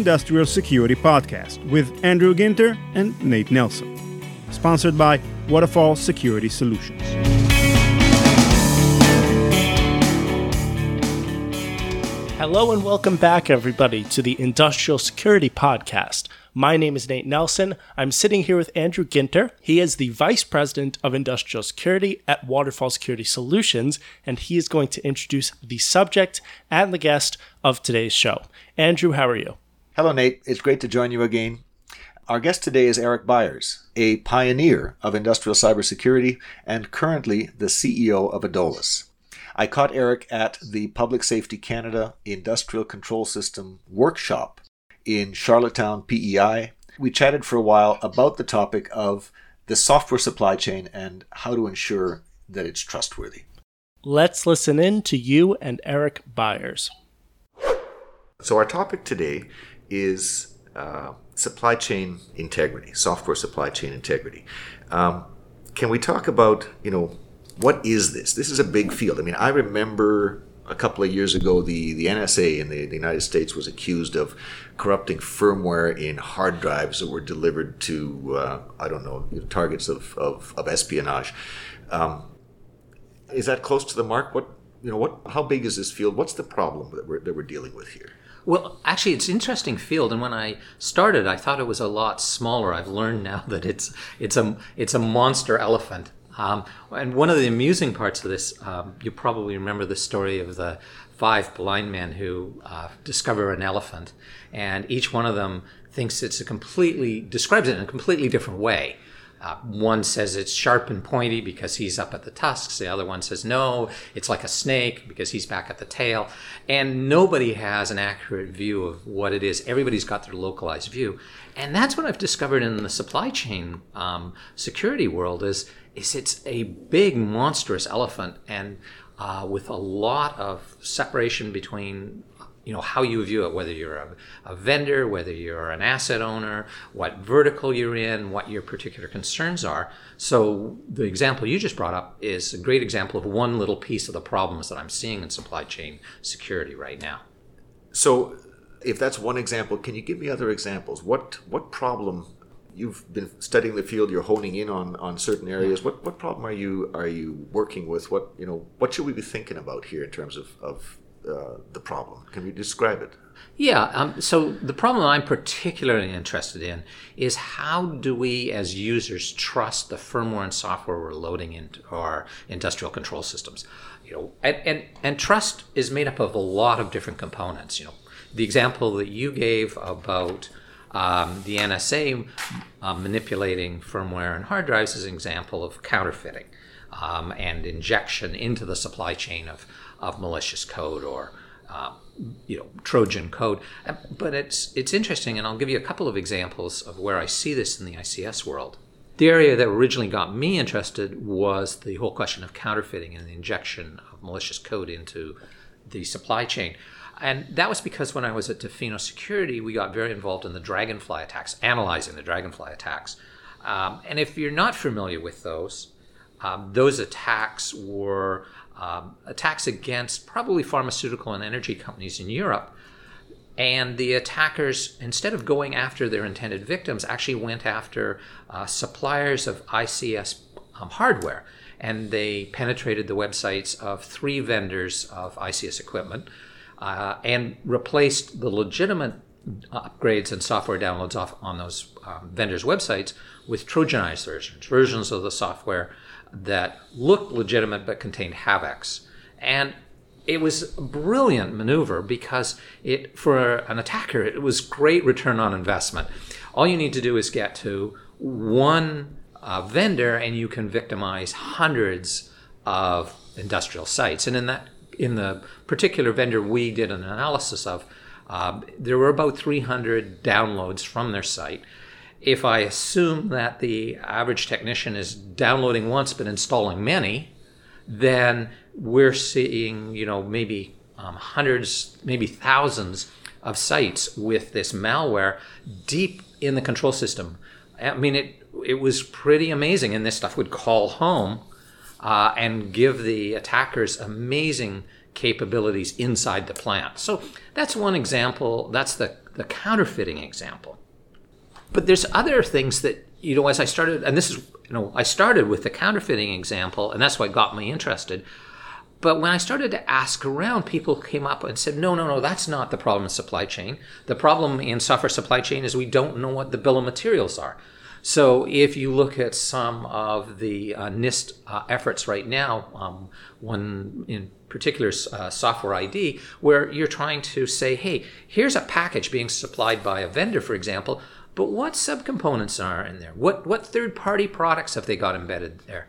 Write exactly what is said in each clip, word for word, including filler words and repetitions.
Industrial Security Podcast with Andrew Ginter and Nate Nelson, sponsored by Waterfall Security Solutions. Hello and welcome back, everybody, to the Industrial Security Podcast. My name is Nate Nelson. I'm sitting here with Andrew Ginter. He is the Vice President of Industrial Security at Waterfall Security Solutions, and he is going to introduce the subject and the guest of today's show. Andrew, how are you? Hello, Nate. It's great to join you again. Our guest today is Eric Byres, a pioneer of industrial cybersecurity and currently the C E O of Adolus. I caught Eric at the Public Safety Canada Industrial Control System Workshop in Charlottetown, P E I. We chatted for a while about the topic of the software supply chain and how to ensure that it's trustworthy. Let's listen in to you and Eric Byres. So our topic today is uh, supply chain integrity, software supply chain integrity. Um, can we talk about, you know, what is this? This is a big field. I mean, I remember a couple of years ago, the, the N S A in the, the United States was accused of corrupting firmware in hard drives that were delivered to, uh, I don't know, targets of, of, of espionage. Um, is that close to the mark? What, you know, what, how big is this field? What's the problem that we're, that we're dealing with here? Well, actually, it's an interesting field, and when I started, I thought it was a lot smaller. I've learned now that it's it's a it's a monster elephant. Um, and one of the amusing parts of this, um, you probably remember the story of the five blind men who uh, discover an elephant, and each one of them thinks it's a completely, describes it in a completely different way. Uh, one says it's sharp and pointy because he's up at the tusks. The other one says, no, it's like a snake because he's back at the tail. And nobody has an accurate view of what it is. Everybody's got their localized view. And that's what I've discovered in the supply chain um, security world is is it's a big monstrous elephant, and uh, with a lot of separation between, you know, how you view it, whether you're a, a vendor, whether you're an asset owner, what vertical you're in, what your particular concerns are. So the example you just brought up is a great example of one little piece of the problems that I'm seeing in supply chain security right now. So if that's one example, can you give me other examples? What what problem? You've been studying the field. You're honing in on, on certain areas. What what problem are you are you working with? What you know? What should we be thinking about here in terms of of uh, the problem? Can you describe it? Yeah. Um, so the problem I'm particularly interested in is how do we as users trust the firmware and software we're loading into our industrial control systems? You know, and and, and trust is made up of a lot of different components. You know, the example that you gave about Um, the N S A uh, manipulating firmware and hard drives is an example of counterfeiting um, and injection into the supply chain of, of malicious code or uh, you know Trojan code. But it's it's interesting, and I'll give you a couple of examples of where I see this in the I C S world. The area that originally got me interested was the whole question of counterfeiting and the injection of malicious code into the supply chain. And that was because when I was at Tofino Security, we got very involved in the dragonfly attacks, analyzing the dragonfly attacks. Um, and if you're not familiar with those, um, those attacks were um, attacks against probably pharmaceutical and energy companies in Europe. And the attackers, instead of going after their intended victims, actually went after uh, suppliers of I C S um, hardware. And they penetrated the websites of three vendors of I C S equipment. Uh, and replaced the legitimate upgrades and software downloads off on those um, vendors' websites with Trojanized versions, versions of the software that looked legitimate but contained havex. And it was a brilliant maneuver because it, for an attacker, it was great return on investment. All you need to do is get to one uh, vendor and you can victimize hundreds of industrial sites. And in that In the particular vendor we did an analysis of, uh, there were about three hundred downloads from their site. If I assume that the average technician is downloading once but installing many, then we're seeing, you know, maybe um, hundreds, maybe thousands of sites with this malware deep in the control system. I mean, it it was pretty amazing, and this stuff would call home. Uh, and give the attackers amazing capabilities inside the plant. So that's one example. That's the the counterfeiting example. But there's other things that, you know, as I started, and this is, you know, I started with the counterfeiting example, and that's what got me interested. But when I started to ask around, people came up and said, no, no, no, that's not the problem in supply chain. The problem in software supply chain is we don't know what the bill of materials are. So if you look at some of the uh, NIST uh, efforts right now, um, one in particular, uh, software I D, where you're trying to say, hey, here's a package being supplied by a vendor, for example, but what subcomponents are in there? What, what third-party products have they got embedded there?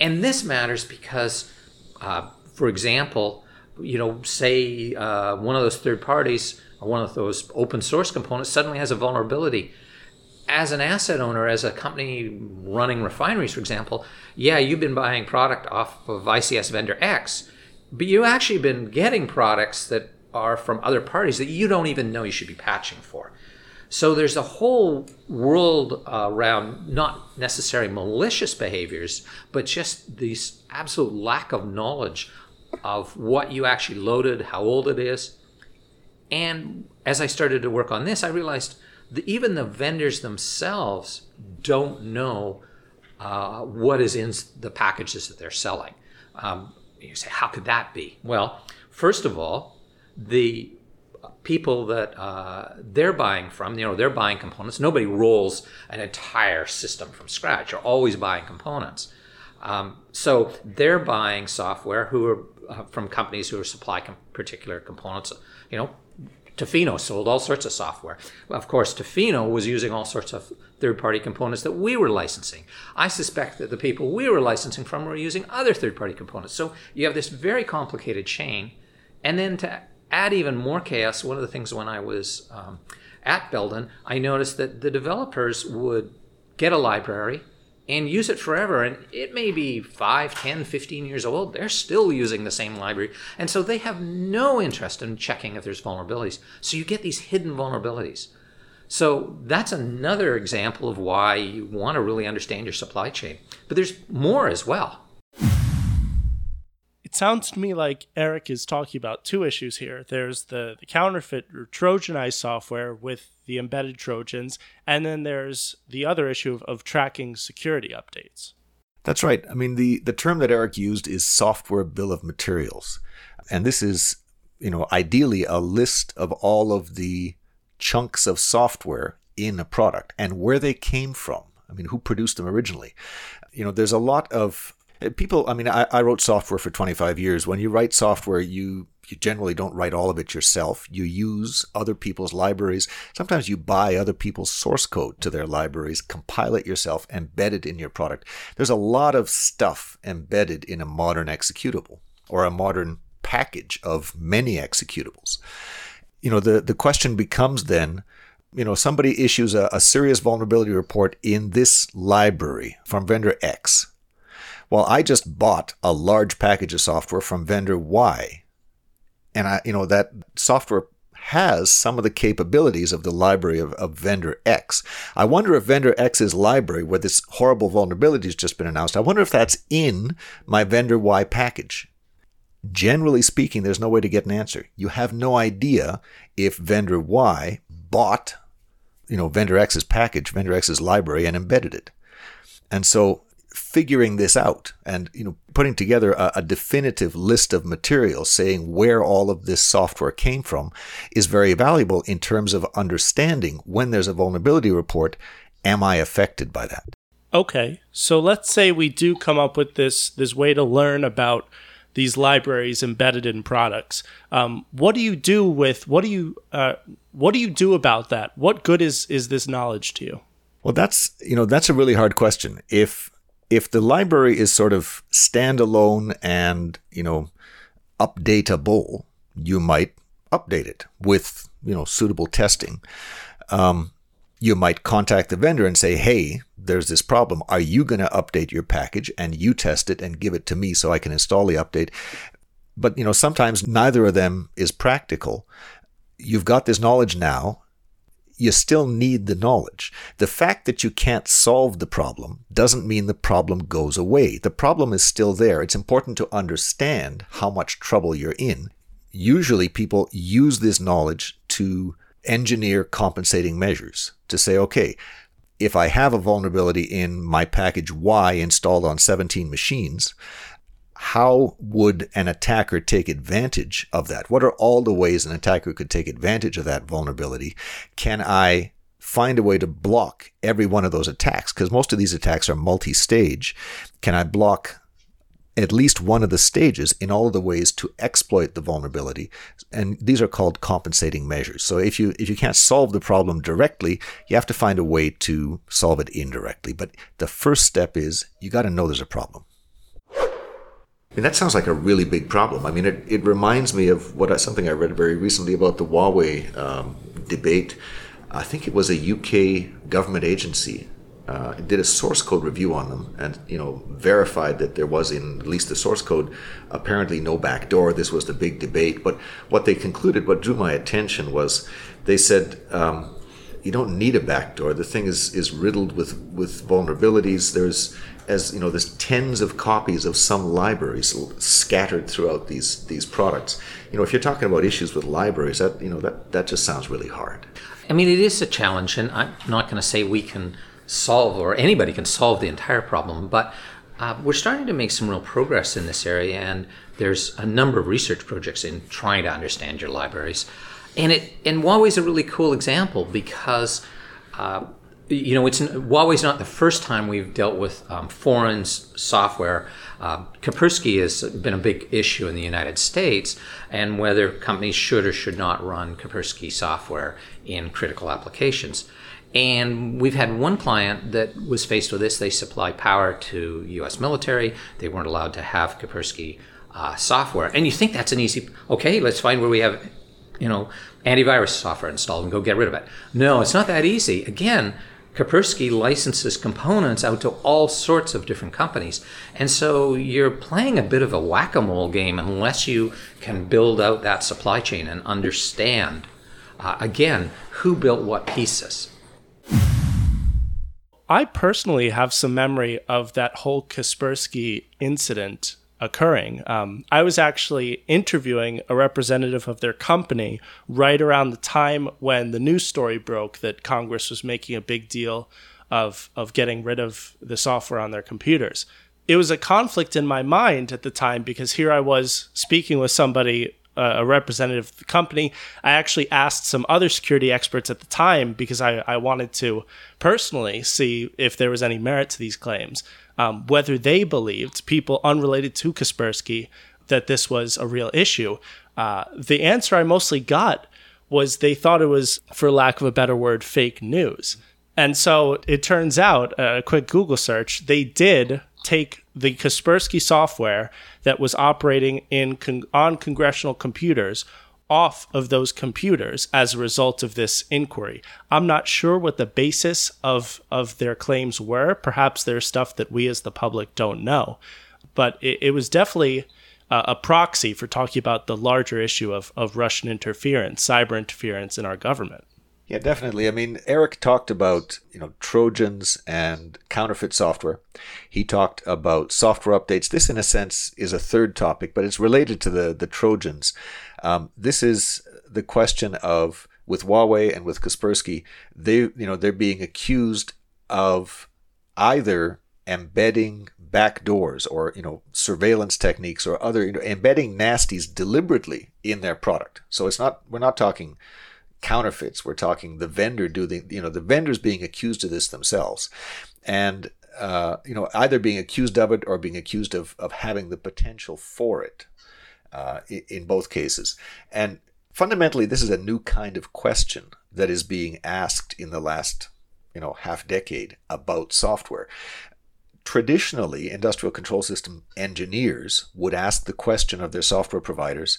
And this matters because, uh, for example, you know, say uh, one of those third parties or one of those open source components suddenly has a vulnerability. As an asset owner, as a company running refineries, for example, yeah, you've been buying product off of I C S vendor X, but you've actually been getting products that are from other parties that you don't even know you should be patching for. So there's a whole world uh, around not necessarily malicious behaviors, but just this absolute lack of knowledge of what you actually loaded, how old it is. And as I started to work on this, I realized that even the vendors themselves don't know uh, what is in the packages that they're selling. Um, you say, how could that be? Well, first of all, the people that uh, they're buying from, you know, they're buying components. Nobody rolls an entire system from scratch. You're always buying components. Um, so they're buying software who are uh, from companies who supply com- particular components. You know, Tofino sold all sorts of software. Well, of course, Tofino was using all sorts of third-party components that we were licensing. I suspect that the people we were licensing from were using other third-party components. So you have this very complicated chain. And then to add even more chaos, one of the things when I was um, at Belden, I noticed that the developers would get a library and use it forever, and it may be five, ten, fifteen years old. They're still using the same library, and so they have no interest in checking if there's vulnerabilities. So you get these hidden vulnerabilities. So that's another example of why you want to really understand your supply chain. But there's more as well. It sounds to me like Eric is talking about two issues here. There's the, the counterfeit or Trojanized software with the embedded Trojans, and then there's the other issue of, of tracking security updates. That's right. I mean, the, the term that Eric used is software bill of materials. And this is, you know, ideally a list of all of the chunks of software in a product and where they came from. I mean, who produced them originally? You know, there's a lot of people, I mean, I, I wrote software for twenty-five years. When you write software, you, you generally don't write all of it yourself. You use other people's libraries. Sometimes you buy other people's source code to their libraries, compile it yourself, embed it in your product. There's a lot of stuff embedded in a modern executable or a modern package of many executables. You know, the, the question becomes then, you know, somebody issues a, a serious vulnerability report in this library from vendor X. Well, I just bought a large package of software from vendor Y, and I, you know, that software has some of the capabilities of the library of, of vendor X. I wonder if vendor X's library, where this horrible vulnerability has just been announced, I wonder if that's in my vendor Y package. Generally speaking, there's no way to get an answer. You have no idea if vendor Y bought, you know, vendor X's package, vendor X's library, and embedded it, and so figuring this out and, you know, putting together a, a definitive list of materials saying where all of this software came from is very valuable in terms of understanding when there's a vulnerability report, am I affected by that? Okay, so let's say we do come up with this this way to learn about these libraries embedded in products. Um, what do you do with what do you uh, what do you do about that? What good is is this knowledge to you? Well, that's you know that's a really hard question. If If the library is sort of standalone and, you know, updatable, you might update it with, you know, suitable testing. Um, you might contact the vendor and say, hey, there's this problem. Are you going to update your package and you test it and give it to me so I can install the update? But, you know, sometimes neither of them is practical. You've got this knowledge now. You still need the knowledge. The fact that you can't solve the problem doesn't mean the problem goes away. The problem is still there. It's important to understand how much trouble you're in. Usually people use this knowledge to engineer compensating measures to say, okay, if I have a vulnerability in my package Y installed on seventeen machines, how would an attacker take advantage of that? What are all the ways an attacker could take advantage of that vulnerability? Can I find a way to block every one of those attacks? Because most of these attacks are multi-stage. Can I block at least one of the stages in all of the ways to exploit the vulnerability? And these are called compensating measures. So if you if you can't solve the problem directly, you have to find a way to solve it indirectly. But the first step is you got to know there's a problem. And that sounds like a really big problem. I mean, it, it reminds me of what I, something I read very recently about the Huawei um, debate. I think it was a U K government agency uh, did a source code review on them, and you know verified that there was, in at least the source code, apparently no backdoor. This was the big debate. But what they concluded, what drew my attention, was they said, Um, you don't need a backdoor. The thing is is riddled with, with vulnerabilities. There's, as you know, there's tens of copies of some libraries scattered throughout these these products. You know, if you're talking about issues with libraries, that you know that, that just sounds really hard. I mean, it is a challenge, and I'm not going to say we can solve or anybody can solve the entire problem, but uh, we're starting to make some real progress in this area, and there's a number of research projects in trying to understand your libraries. And it and Huawei's a really cool example because, uh, you know, it's Huawei's not the first time we've dealt with um, foreign software. Uh, Kaspersky has been a big issue in the United States, and whether companies should or should not run Kaspersky software in critical applications. And we've had one client that was faced with this. They supply power to U S military. They weren't allowed to have Kaspersky uh, software. And you think that's an easy, okay, let's find where we have, you know, antivirus software installed and go get rid of it. No, it's not that easy. Again, Kaspersky licenses components out to all sorts of different companies. And so you're playing a bit of a whack-a-mole game unless you can build out that supply chain and understand, uh, again, who built what pieces. I personally have some memory of that whole Kaspersky incident occurring. Um, I was actually interviewing a representative of their company right around the time when the news story broke that Congress was making a big deal of, of getting rid of the software on their computers. It was a conflict in my mind at the time because here I was speaking with somebody, uh, a representative of the company. I actually asked some other security experts at the time because I, I wanted to personally see if there was any merit to these claims. Um, whether they believed, people unrelated to Kaspersky, that this was a real issue. Uh, the answer I mostly got was they thought it was, for lack of a better word, fake news. And so it turns out, a quick Google search, they did take the Kaspersky software that was operating in con- on congressional computers off of those computers as a result of this inquiry. I'm not sure what the basis of, of their claims were. Perhaps there's stuff that we as the public don't know. But it, it was definitely a, a proxy for talking about the larger issue of, of Russian interference, cyber interference in our government. Yeah, definitely. I mean, Eric talked about, you know, Trojans and counterfeit software. He talked about software updates. This, in a sense, is a third topic, but it's related to the, the Trojans. Um, this is the question of, with Huawei and with Kaspersky, they, you know, they're being accused of either embedding backdoors or, you know, surveillance techniques or other, you know, embedding nasties deliberately in their product. So it's not, we're not talking counterfeits. We're talking the vendor doing, you know, the vendors being accused of this themselves, and uh, you know, either being accused of it or being accused of of having the potential for it, uh, in both cases. And fundamentally, this is a new kind of question that is being asked in the last, you know, half decade about software. Traditionally, industrial control system engineers would ask the question of their software providers,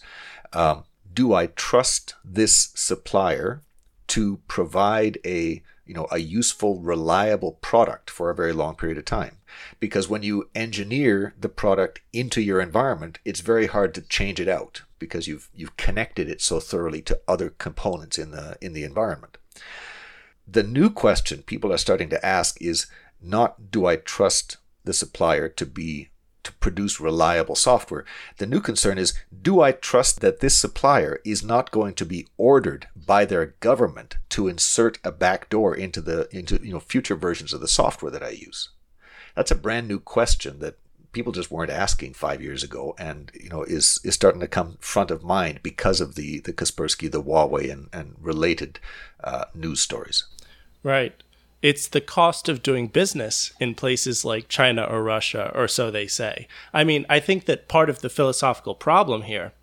Um, do I trust this supplier to provide a, you know, a useful, reliable product for a very long period of time? Because when you engineer the product into your environment, it's very hard to change it out because you've you've connected it so thoroughly to other components in the in the environment. The new question people are starting to ask is not, do I trust the supplier to be to produce reliable software. The new concern is, do I trust that this supplier is not going to be ordered by their government to insert a backdoor into the into you know future versions of the software that I use? That's a brand new question that people just weren't asking five years ago, and you know is is starting to come front of mind because of the the Kaspersky, the Huawei, and and related uh, news stories. Right. It's the cost of doing business in places like China or Russia, or so they say. I mean, I think that part of the philosophical problem here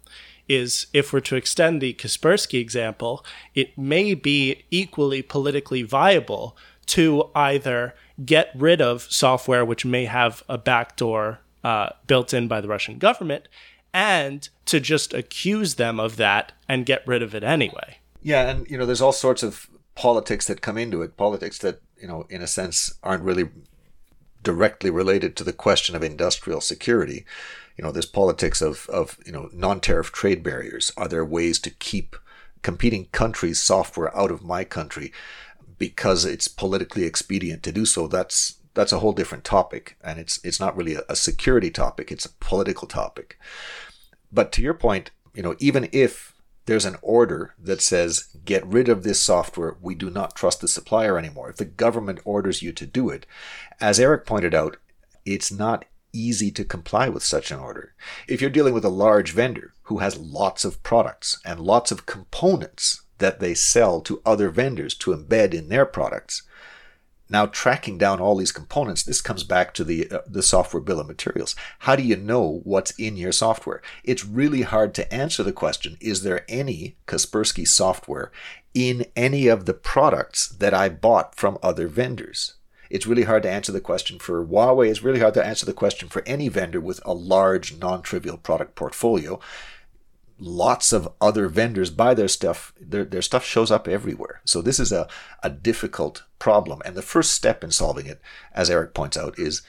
is, if we're to extend the Kaspersky example, it may be equally politically viable to either get rid of software which may have a backdoor uh, built in by the Russian government, and to just accuse them of that and get rid of it anyway. Yeah, and you know, there's all sorts of politics that come into it, politics that, you know, in a sense, aren't really directly related to the question of industrial security. You know, there's politics of, of you know, non-tariff trade barriers. Are there ways to keep competing countries' software out of my country because it's politically expedient to do so? That's that's a whole different topic, and it's it's not really a, a security topic. It's a political topic. But to your point, you know, even if there's an order that says, get rid of this software, we do not trust the supplier anymore, if the government orders you to do it, as Eric pointed out, it's not easy to comply with such an order. If you're dealing with a large vendor who has lots of products and lots of components that they sell to other vendors to embed in their products, now tracking down all these components, this comes back to the uh, the software bill of materials. How do you know what's in your software? It's really hard to answer the question, is there any Kaspersky software in any of the products that I bought from other vendors? It's really hard to answer the question for Huawei. It's really hard to answer the question for any vendor with a large, non-trivial product portfolio. Lots of other vendors buy their stuff. Their their stuff shows up everywhere. So this is a, a difficult problem. And the first step in solving it, as Eric points out, is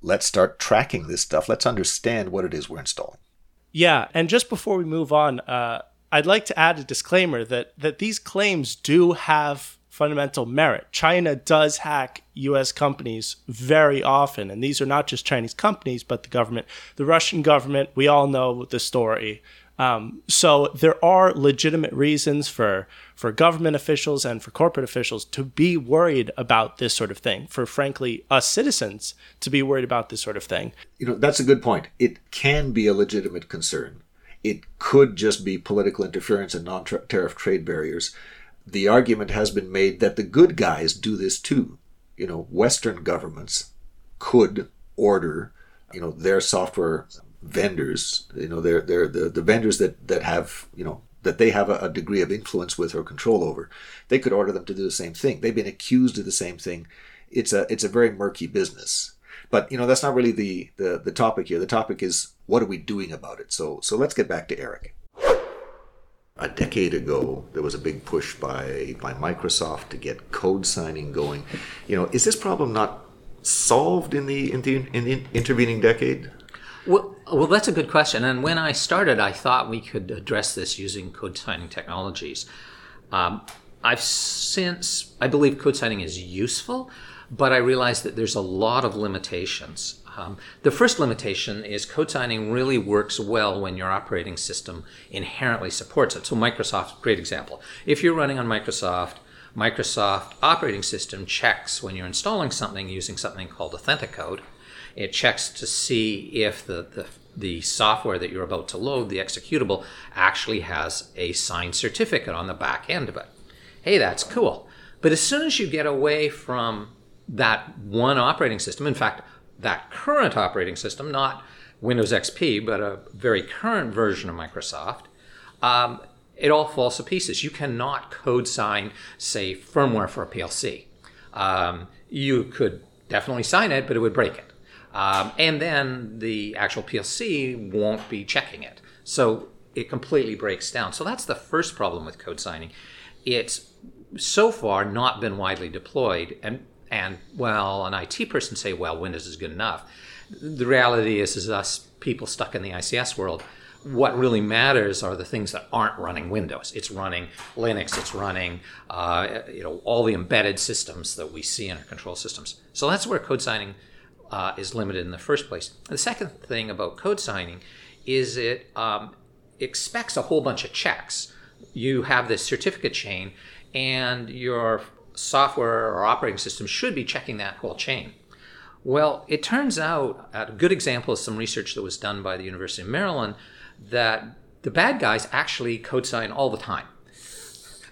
let's start tracking this stuff. Let's understand what it is we're installing. Yeah. And just before we move on, uh, I'd like to add a disclaimer that that these claims do have fundamental merit. China does hack U S companies very often. And these are not just Chinese companies, but the government. The Russian government, we all know the story. Um, so there are legitimate reasons for, for government officials and for corporate officials to be worried about this sort of thing, for, frankly, us citizens to be worried about this sort of thing. You know, that's a good point. It can be a legitimate concern. It could just be political interference and non-tariff trade barriers. The argument has been made that the good guys do this too. You know, Western governments could order, you know, their software vendors, you know, they're, they're the, the vendors that, that have, you know, that they have a, a degree of influence with or control over, they could order them to do the same thing. They've been accused of the same thing. It's a, it's a very murky business. But, you know, that's not really the, the, the topic here. The topic is, what are we doing about it? So, so let's get back to Eric. A decade ago, there was a big push by, by Microsoft to get code signing going. You know, is this problem not solved in the, in the, in the intervening decade? Well, well, that's a good question. And when I started, I thought we could address this using code signing technologies. Um, I've since, I believe code signing is useful, but I realized that there's a lot of limitations. Um, the first limitation is code signing really works well when your operating system inherently supports it. So Microsoft, great example. If you're running on Microsoft, Microsoft operating system checks when you're installing something using something called Authenticode. It checks to see if the, the the software that you're about to load, the executable, actually has a signed certificate on the back end of it. Hey, that's cool. But as soon as you get away from that one operating system, in fact, that current operating system, not Windows X P, but a very current version of Microsoft, um, it all falls to pieces. You cannot code sign, say, firmware for a P L C. Um, you could definitely sign it, but it would break it. Um, and then the actual P L C won't be checking it. So it completely breaks down. So that's the first problem with code signing. It's so far not been widely deployed. And, and well, an I T person say, well, Windows is good enough. The reality is, is us people stuck in the I C S world, what really matters are the things that aren't running Windows. It's running Linux. It's running uh, you know all the embedded systems that we see in our control systems. So that's where code signing uh, is limited in the first place. The second thing about code signing is it um, expects a whole bunch of checks. You have this certificate chain, and your software or operating system should be checking that whole chain. Well, it turns out, a good example is some research that was done by the University of Maryland, that the bad guys actually code sign all the time.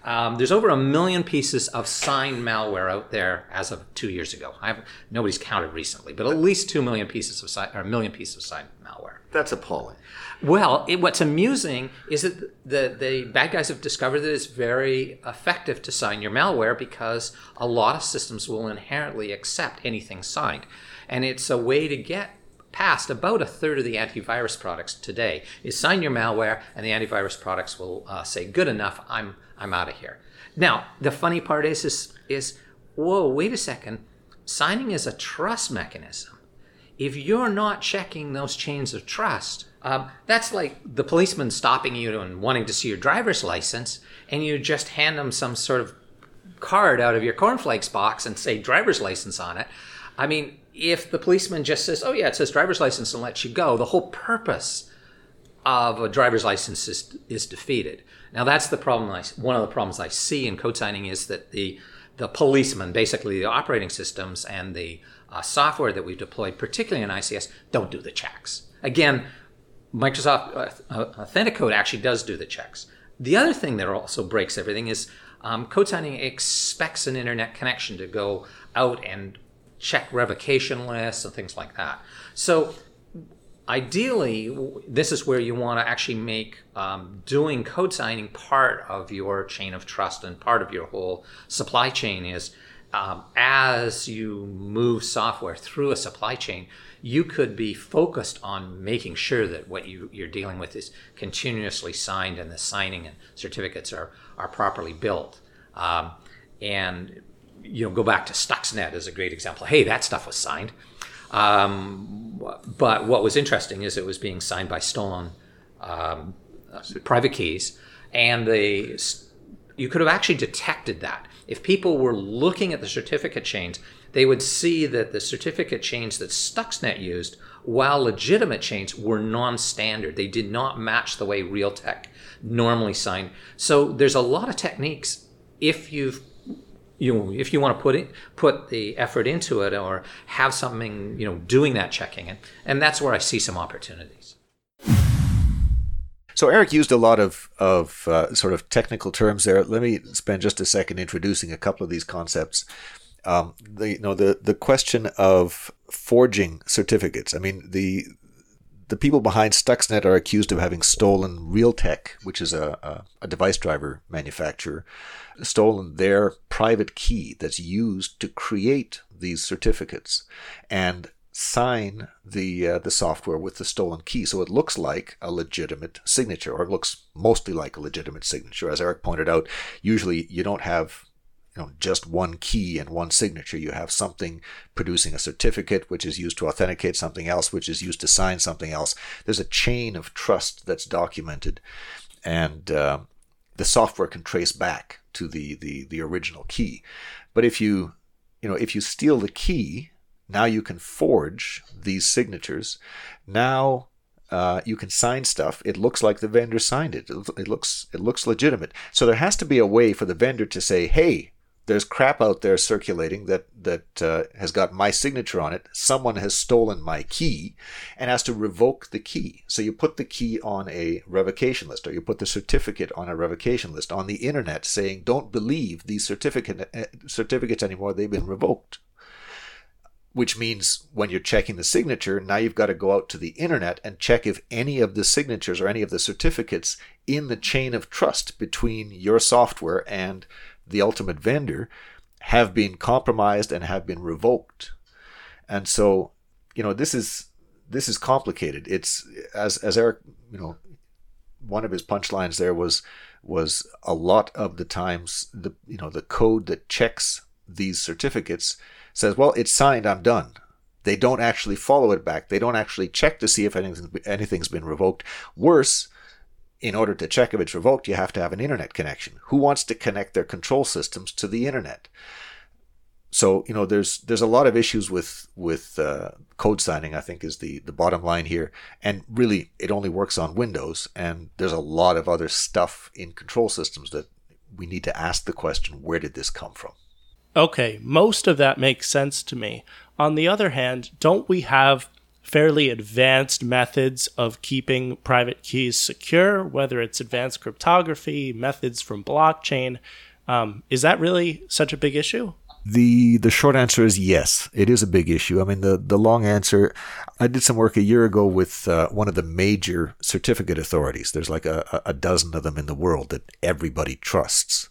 Um, there's over a million pieces of signed malware out there as of two years ago. I have, nobody's counted recently, but at least two million pieces of si- or a million pieces of signed malware. That's appalling. Well, it, what's amusing is that the, the bad guys have discovered that it's very effective to sign your malware, because a lot of systems will inherently accept anything signed. And it's a way to get past about a third of the antivirus products today, is sign your malware, and the antivirus products will uh, say, good enough, I'm I'm out of here. Now, the funny part is, is, is, whoa, wait a second. Signing is a trust mechanism. If you're not checking those chains of trust, um, that's like the policeman stopping you and wanting to see your driver's license, and you just hand them some sort of card out of your cornflakes box and say driver's license on it. I mean, if the policeman just says, oh yeah, it says driver's license, and lets you go, the whole purpose of a driver's license is, is defeated. Now that's the problem. I, one of the problems I see in code signing is that the the policeman, basically the operating systems and the uh, software that we've deployed, particularly in I C S, don't do the checks. Again, Microsoft uh, Authenticode actually does do the checks. The other thing that also breaks everything is um, code signing expects an internet connection to go out and check revocation lists and things like that. So ideally, this is where you want to actually make um, doing code signing part of your chain of trust and part of your whole supply chain is um, as you move software through a supply chain, you could be focused on making sure that what you, you're dealing with is continuously signed, and the signing and certificates are, are properly built. Um, and, you know, go back to Stuxnet as a great example. Hey, that stuff was signed. Um, but what was interesting is it was being signed by stolen um, private keys, and they, you could have actually detected that. If people were looking at the certificate chains, they would see that the certificate chains that Stuxnet used, while legitimate chains, were non-standard. They did not match the way Realtek normally signed. So there's a lot of techniques if you've You, if you want to put it, put the effort into it, or have something, you know, doing that checking, and and that's where I see some opportunities. So Eric used a lot of of uh, sort of technical terms there. Let me spend just a second introducing a couple of these concepts. Um, the you know the the question of forging certificates. I mean the the people behind Stuxnet are accused of having stolen Realtek, which is a a, a device driver manufacturer, stolen their private key that's used to create these certificates and sign the uh, the software with the stolen key, so it looks like a legitimate signature, or it looks mostly like a legitimate signature. As Eric pointed out, usually you don't have you know just one key and one signature. You have something producing a certificate, which is used to authenticate something else, which is used to sign something else. There's a chain of trust that's documented, and uh, the software can trace back to the, the the original key. But if you you know if you steal the key, now you can forge these signatures. Now uh, you can sign stuff. It looks like the vendor signed it. It looks it looks legitimate. So there has to be a way for the vendor to say, hey, there's crap out there circulating that that uh, has got my signature on it. Someone has stolen my key, and has to revoke the key. So you put the key on a revocation list, or you put the certificate on a revocation list on the internet, saying, don't believe these certificate uh, certificates anymore. They've been revoked. Which means when you're checking the signature, now you've got to go out to the internet and check if any of the signatures or any of the certificates in the chain of trust between your software and the ultimate vendor have been compromised and have been revoked. And so, you know, this is this is complicated. It's as as Eric, you know, one of his punchlines there was was a lot of the times the you know the code that checks these certificates says, well, it's signed, I'm done. They don't actually follow it back. They don't actually check to see if anything anything's been revoked. Worse, in order to check if it's revoked, you have to have an internet connection. Who wants to connect their control systems to the internet? So, you know, there's there's a lot of issues with with uh, code signing, I think, is the, the bottom line here. And really, it only works on Windows. And there's a lot of other stuff in control systems that we need to ask the question, where did this come from? Okay, most of that makes sense to me. On the other hand, don't we have fairly advanced methods of keeping private keys secure, whether it's advanced cryptography, methods from blockchain? Um, is that really such a big issue? The the short answer is yes, it is a big issue. I mean, the, the long answer, I did some work a year ago with uh, one of the major certificate authorities. There's like a, a dozen of them in the world that everybody trusts.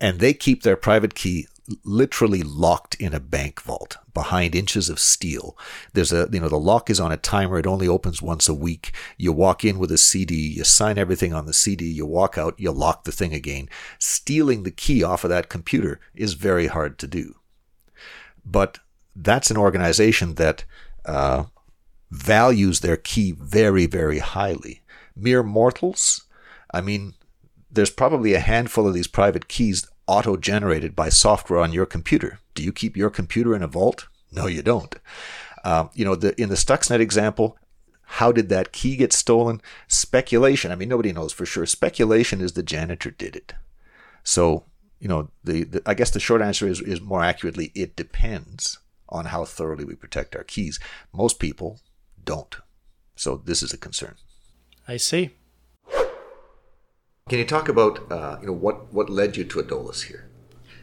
And they keep their private key literally locked in a bank vault behind inches of steel. There's a, you know, the lock is on a timer. It only opens once a week. You walk in with a C D, you sign everything on the C D, you walk out, you lock the thing again. Stealing the key off of that computer is very hard to do. But that's an organization that uh, values their key very, very highly. Mere mortals, I mean, there's probably a handful of these private keys auto-generated by software on your computer. Do you keep your computer in a vault? No, you don't. Um, you know, the, in the Stuxnet example, how did that key get stolen? Speculation. I mean, nobody knows for sure. Speculation is the janitor did it. So, you know, the, the I guess the short answer is, is more accurately, it depends on how thoroughly we protect our keys. Most people don't. So this is a concern. I see. Can you talk about uh, you know what, what led you to Adolus here?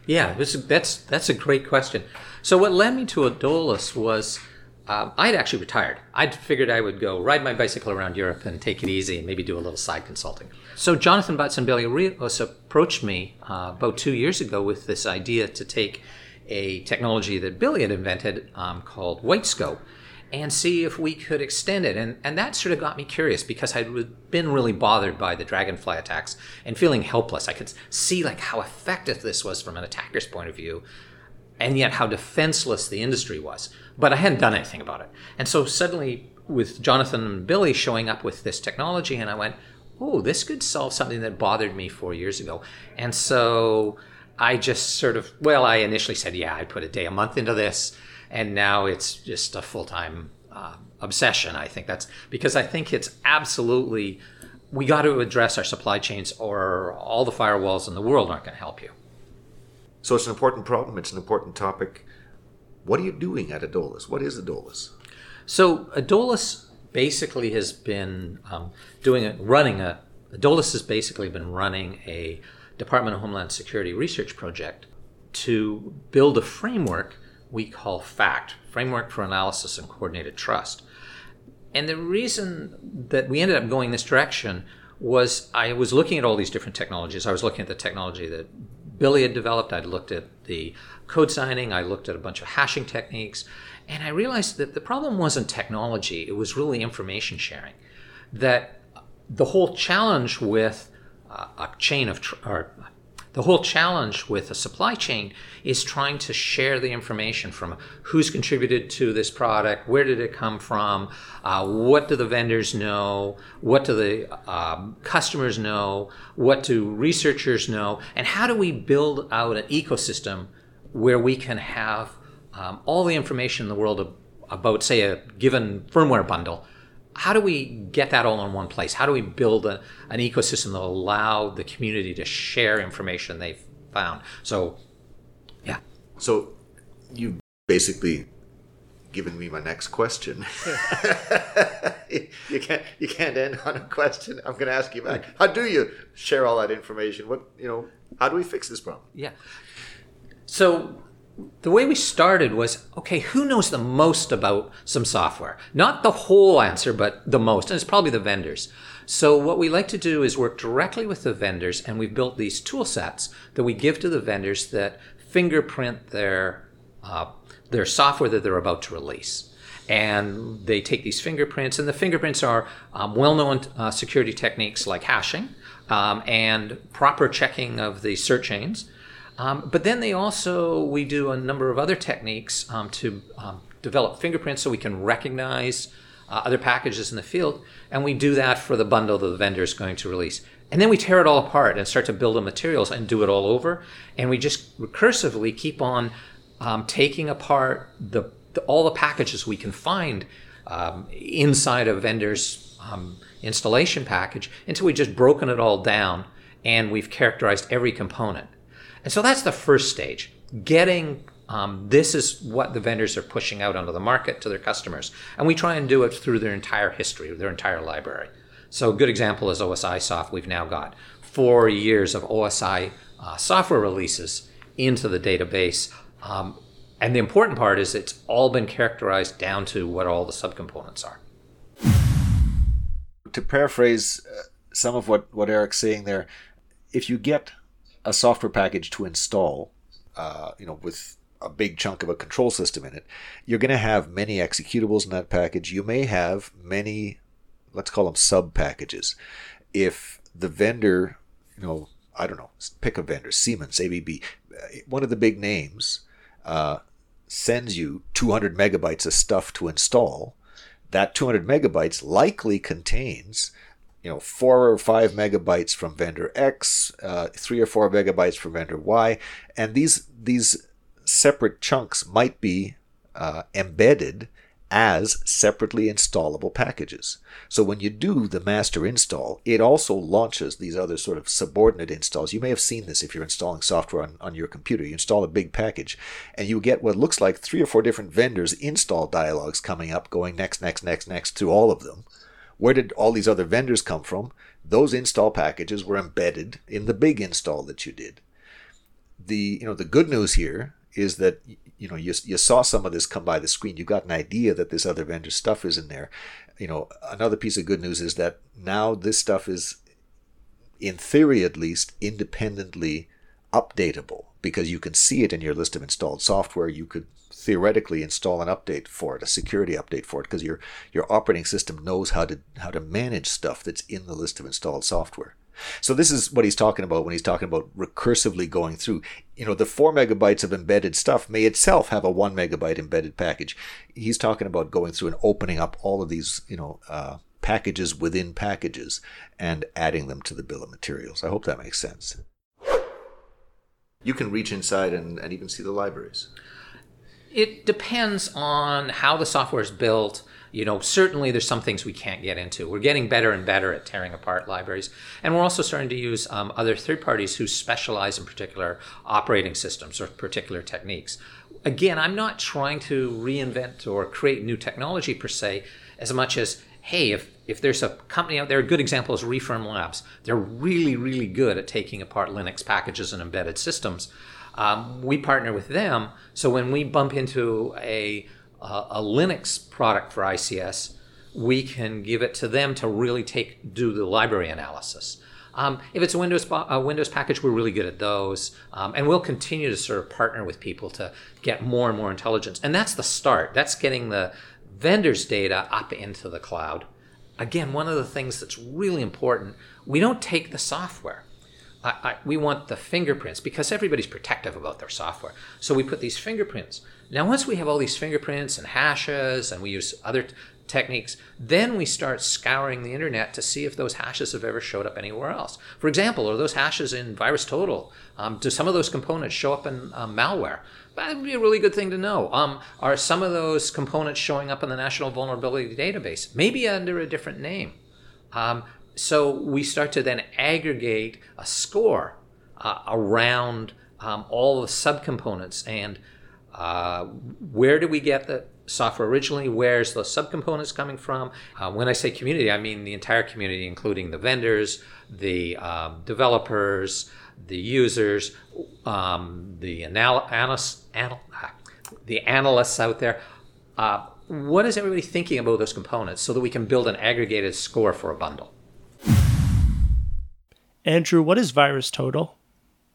Yeah, this, that's that's a great question. So what led me to Adolus was um, I'd actually retired. I'd figured I would go ride my bicycle around Europe and take it easy and maybe do a little side consulting. So Jonathan Batson-Belios approached me uh, about two years ago with this idea to take a technology that Billy had invented um, called WhiteScope and see if we could extend it. And and that sort of got me curious because I'd been really bothered by the dragonfly attacks and feeling helpless. I could see like how effective this was from an attacker's point of view and yet how defenseless the industry was. But I hadn't done anything about it. And so suddenly with Jonathan and Billy showing up with this technology and I went, oh, this could solve something that bothered me four years ago. And so I just sort of, well, I initially said, yeah, I put a day a month into this. And now it's just a full-time uh, obsession, I think. That's because I think it's absolutely, we got to address our supply chains or all the firewalls in the world aren't going to help you. So it's an important problem. It's an important topic. What are you doing at Adolus? What is Adolus? So Adolus basically has been um, doing it, running a, Adolus has basically been running a Department of Homeland Security research project to build a framework we call FACT, Framework for Analysis and Coordinated Trust. And the reason that we ended up going this direction was I was looking at all these different technologies. I was looking at the technology that Billy had developed. I'd looked at the code signing. I looked at a bunch of hashing techniques. And I realized that the problem wasn't technology. It was really information sharing. That the whole challenge with a chain of... Tr- or The whole challenge with a supply chain is trying to share the information from who's contributed to this product, where did it come from, uh, what do the vendors know, what do the um, customers know, what do researchers know, and how do we build out an ecosystem where we can have um, all the information in the world about, say, a given firmware bundle. How do we get that all in one place? How do we build a, an ecosystem that will allow the community to share information they've found? So, yeah. So you've basically given me my next question. you can't you can't end on a question. I'm going to ask you back. How do you share all that information? What you know? How do we fix this problem? Yeah. So the way we started was, okay, who knows the most about some software? Not the whole answer, but the most, and it's probably the vendors. So what we like to do is work directly with the vendors, and we've built these tool sets that we give to the vendors that fingerprint their uh, their software that they're about to release. And they take these fingerprints, and the fingerprints are um, well-known uh, security techniques like hashing um, and proper checking of the cert chains. Um, but then they also, we do a number of other techniques um, to um, develop fingerprints so we can recognize uh, other packages in the field. And we do that for the bundle that the vendor is going to release. And then we tear it all apart and start to build the materials and do it all over. And we just recursively keep on um, taking apart the, the all the packages we can find um, inside a vendor's um, installation package until we've just broken it all down and we've characterized every component. And so that's the first stage, getting Um, this is what the vendors are pushing out onto the market to their customers. And we try and do it through their entire history, their entire library. So a good example is OSIsoft. We've now got four years of O S I uh, software releases into the database. Um, and the important part is it's all been characterized down to what all the subcomponents are. To paraphrase uh, some of what, what Eric's saying there, if you get a software package to install, uh, you know, with a big chunk of a control system in it, you're going to have many executables in that package. You may have many, let's call them sub packages. If the vendor, you know, I don't know, pick a vendor, Siemens, A B B, one of the big names uh, sends you two hundred megabytes of stuff to install, that two hundred megabytes likely contains, you know, four or five megabytes from vendor X, uh, three or four megabytes from vendor Y. And these, these, separate chunks might be uh, embedded as separately installable packages. So when you do the master install, it also launches these other sort of subordinate installs. You may have seen this if you're installing software on, on your computer. You install a big package and you get what looks like three or four different vendors' install dialogues coming up, going next, next, next, next to all of them. Where did all these other vendors come from? Those install packages were embedded in the big install that you did. The, you know, the good news here is that, you know, you you saw some of this come by the screen. You got an idea that this other vendor stuff is in there. You know, another piece of good news is that now this stuff is, in theory at least, independently updatable because you can see it in your list of installed software. You could theoretically install an update for it, a security update for it, because your your operating system knows how to how to manage stuff that's in the list of installed software. So this is what he's talking about when he's talking about recursively going through. You know, the four megabytes of embedded stuff may itself have a one megabyte embedded package. He's talking about going through and opening up all of these, you know, uh, packages within packages and adding them to the bill of materials. I hope that makes sense. You can reach inside and, and even see the libraries. It depends on how the software is built. You know, certainly there's some things we can't get into. We're getting better and better at tearing apart libraries. And we're also starting to use um, other third parties who specialize in particular operating systems or particular techniques. Again, I'm not trying to reinvent or create new technology per se, as much as, hey, if, if there's a company out there, a good example is ReFirm Labs. They're really, really good at taking apart Linux packages and embedded systems. Um, we partner with them, so when we bump into a a Linux product for I C S, we can give it to them to really take do the library analysis. Um, if it's a Windows a Windows package, we're really good at those, um, and we'll continue to sort of partner with people to get more and more intelligence. And that's the start. That's getting the vendors' data up into the cloud. Again, one of the things that's really important, we don't take the software. I, I, we want the fingerprints because everybody's protective about their software. So we put these fingerprints. Now, once we have all these fingerprints and hashes and we use other t- techniques, then we start scouring the internet to see if those hashes have ever showed up anywhere else. For example, are those hashes in VirusTotal? Um, do some of those components show up in um, malware? That would be a really good thing to know. Um, are some of those components showing up in the National Vulnerability Database? Maybe under a different name. Um, So we start to then aggregate a score uh, around um, all the subcomponents and uh, where do we get the software originally, where's the subcomponents coming from. Uh, when I say community, I mean the entire community, including the vendors, the um, developers, the users, um, the, anal- analysts, anal- the analysts out there. Uh, what is everybody thinking about those components so that we can build an aggregated score for a bundle? Andrew, what is VirusTotal?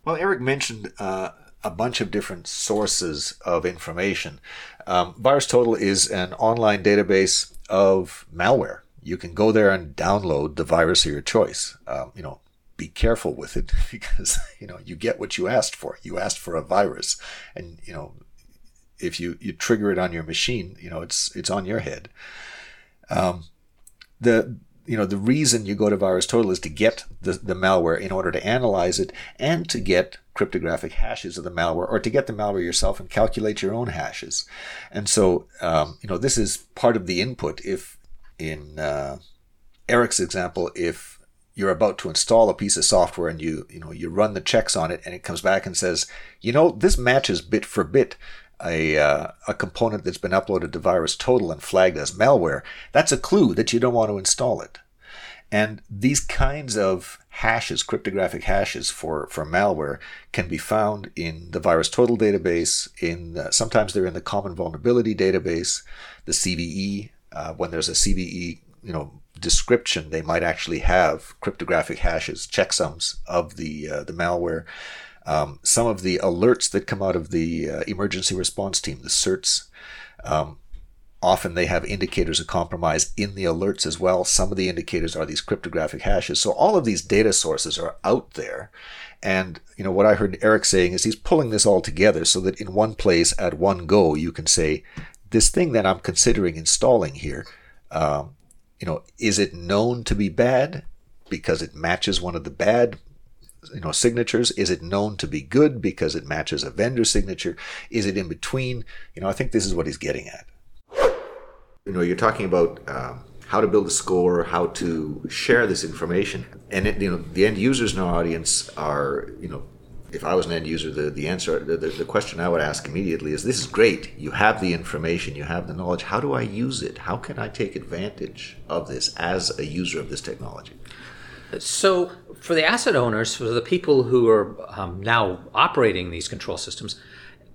Well, Eric mentioned uh, a bunch of different sources of information. Um, VirusTotal is an online database of malware. You can go there and download the virus of your choice. Um, you know, be careful with it because you know you get what you asked for. You asked for a virus, and you know if you, you trigger it on your machine, you know it's it's on your head. Um, the you know, the reason you go to VirusTotal is to get the, the malware in order to analyze it and to get cryptographic hashes of the malware, or to get the malware yourself and calculate your own hashes. And so, um, you know, this is part of the input. If in uh, Eric's example, if you're about to install a piece of software and you, you know, you run the checks on it and it comes back and says, you know, this matches bit for bit a uh, a component that's been uploaded to VirusTotal and flagged as malware, that's a clue that you don't want to install it. And these kinds of hashes, cryptographic hashes for, for malware, can be found in the VirusTotal database. In uh, sometimes they're in the Common Vulnerability Database, the C V E. Uh, when there's a C V E, you know, description, they might actually have cryptographic hashes, checksums of the uh, the malware. Um, some of the alerts that come out of the uh, emergency response team, the C E R Ts, um, often they have indicators of compromise in the alerts as well. Some of the indicators are these cryptographic hashes. So all of these data sources are out there. And, you know, what I heard Eric saying is he's pulling this all together so that in one place at one go, you can say, this thing that I'm considering installing here, um, you know, is it known to be bad because it matches one of the bad, you know, signatures? Is it known to be good because it matches a vendor signature? Is it in between? You know, I think this is what he's getting at. You know, you're talking about um, how to build a score, how to share this information. And, it, you know, the end users in our audience are, you know, if I was an end user, the, the answer, the, the question I would ask immediately is, this is great. You have the information, you have the knowledge. How do I use it? How can I take advantage of this as a user of this technology? So for the asset owners, for the people who are um, now operating these control systems,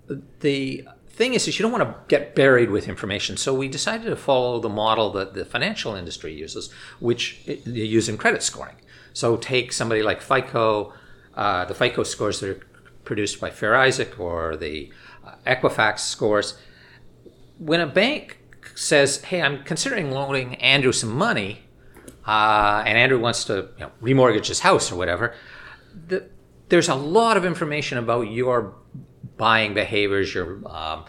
the thing is, is you don't want to get buried with information. So we decided to follow the model that the financial industry uses, which they use in credit scoring. So take somebody like FICO, uh, the FICO scores that are produced by Fair Isaac or the uh, Equifax scores. When a bank says, hey, I'm considering loaning Andrew some money, Uh, and Andrew wants to, you know, remortgage his house or whatever, the, there's a lot of information about your buying behaviors, your um,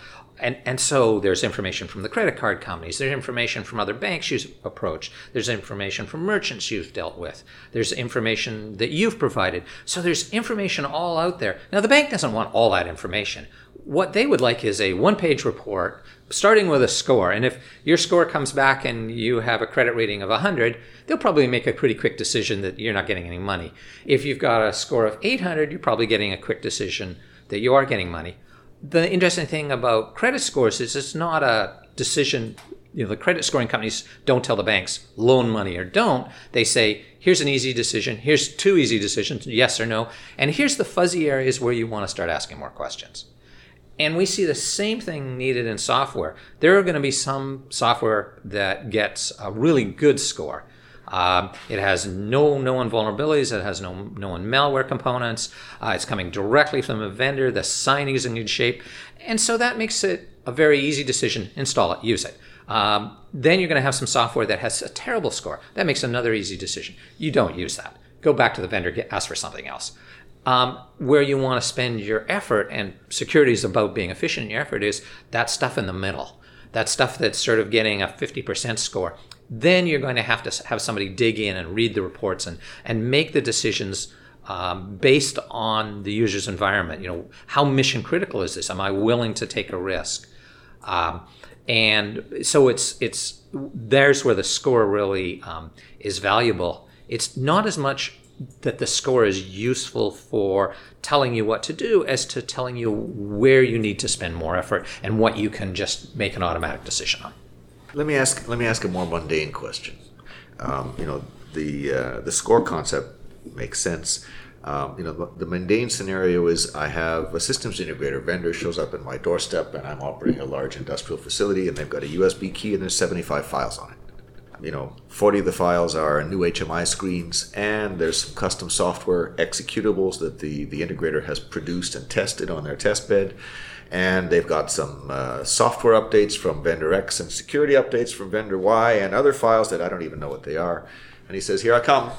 and, and so there's information from the credit card companies, there's information from other banks you've approached, there's information from merchants you've dealt with, there's information that you've provided. So there's information all out there. Now, the bank doesn't want all that information. What they would like is a one-page report starting with a score. And if your score comes back and you have a credit rating of one hundred, they'll probably make a pretty quick decision that you're not getting any money. If you've got a score of eight hundred, you're probably getting a quick decision that you are getting money. The interesting thing about credit scores is it's not a decision. You know, the credit scoring companies don't tell the banks loan money or don't. They say, here's an easy decision, here's two easy decisions, yes or no, and here's the fuzzy areas where you want to start asking more questions. And we see the same thing needed in software. There are going to be some software that gets a really good score. Um, it has no known vulnerabilities. It has no known malware components. Uh, it's coming directly from a vendor. The signing is in good shape. And so that makes it a very easy decision. Install it. Use it. Um, then you're going to have some software that has a terrible score. That makes another easy decision. You don't use that. Go back to the vendor. Get, ask for something else. Um, where you want to spend your effort, and security is about being efficient in your effort, is that stuff in the middle, that stuff that's sort of getting a fifty percent score. Then you're going to have to have somebody dig in and read the reports and, and make the decisions um, based on the user's environment. You know, how mission critical is this? Am I willing to take a risk? Um, and so it's it's there's where the score really um, is valuable. It's not as much that the score is useful for telling you what to do as to telling you where you need to spend more effort and what you can just make an automatic decision on. Let me ask let me ask a more mundane question. Um, you know, the uh, the score concept makes sense. Um, you know, the, the mundane scenario is I have a systems integrator vendor shows up in my doorstep and I'm operating a large industrial facility and they've got a U S B key and there's seventy-five files on it. You know, forty of the files are new H M I screens, and there's some custom software executables that the, the integrator has produced and tested on their test bed. And they've got some uh, software updates from vendor X and security updates from vendor Y and other files that I don't even know what they are. And he says, here I come.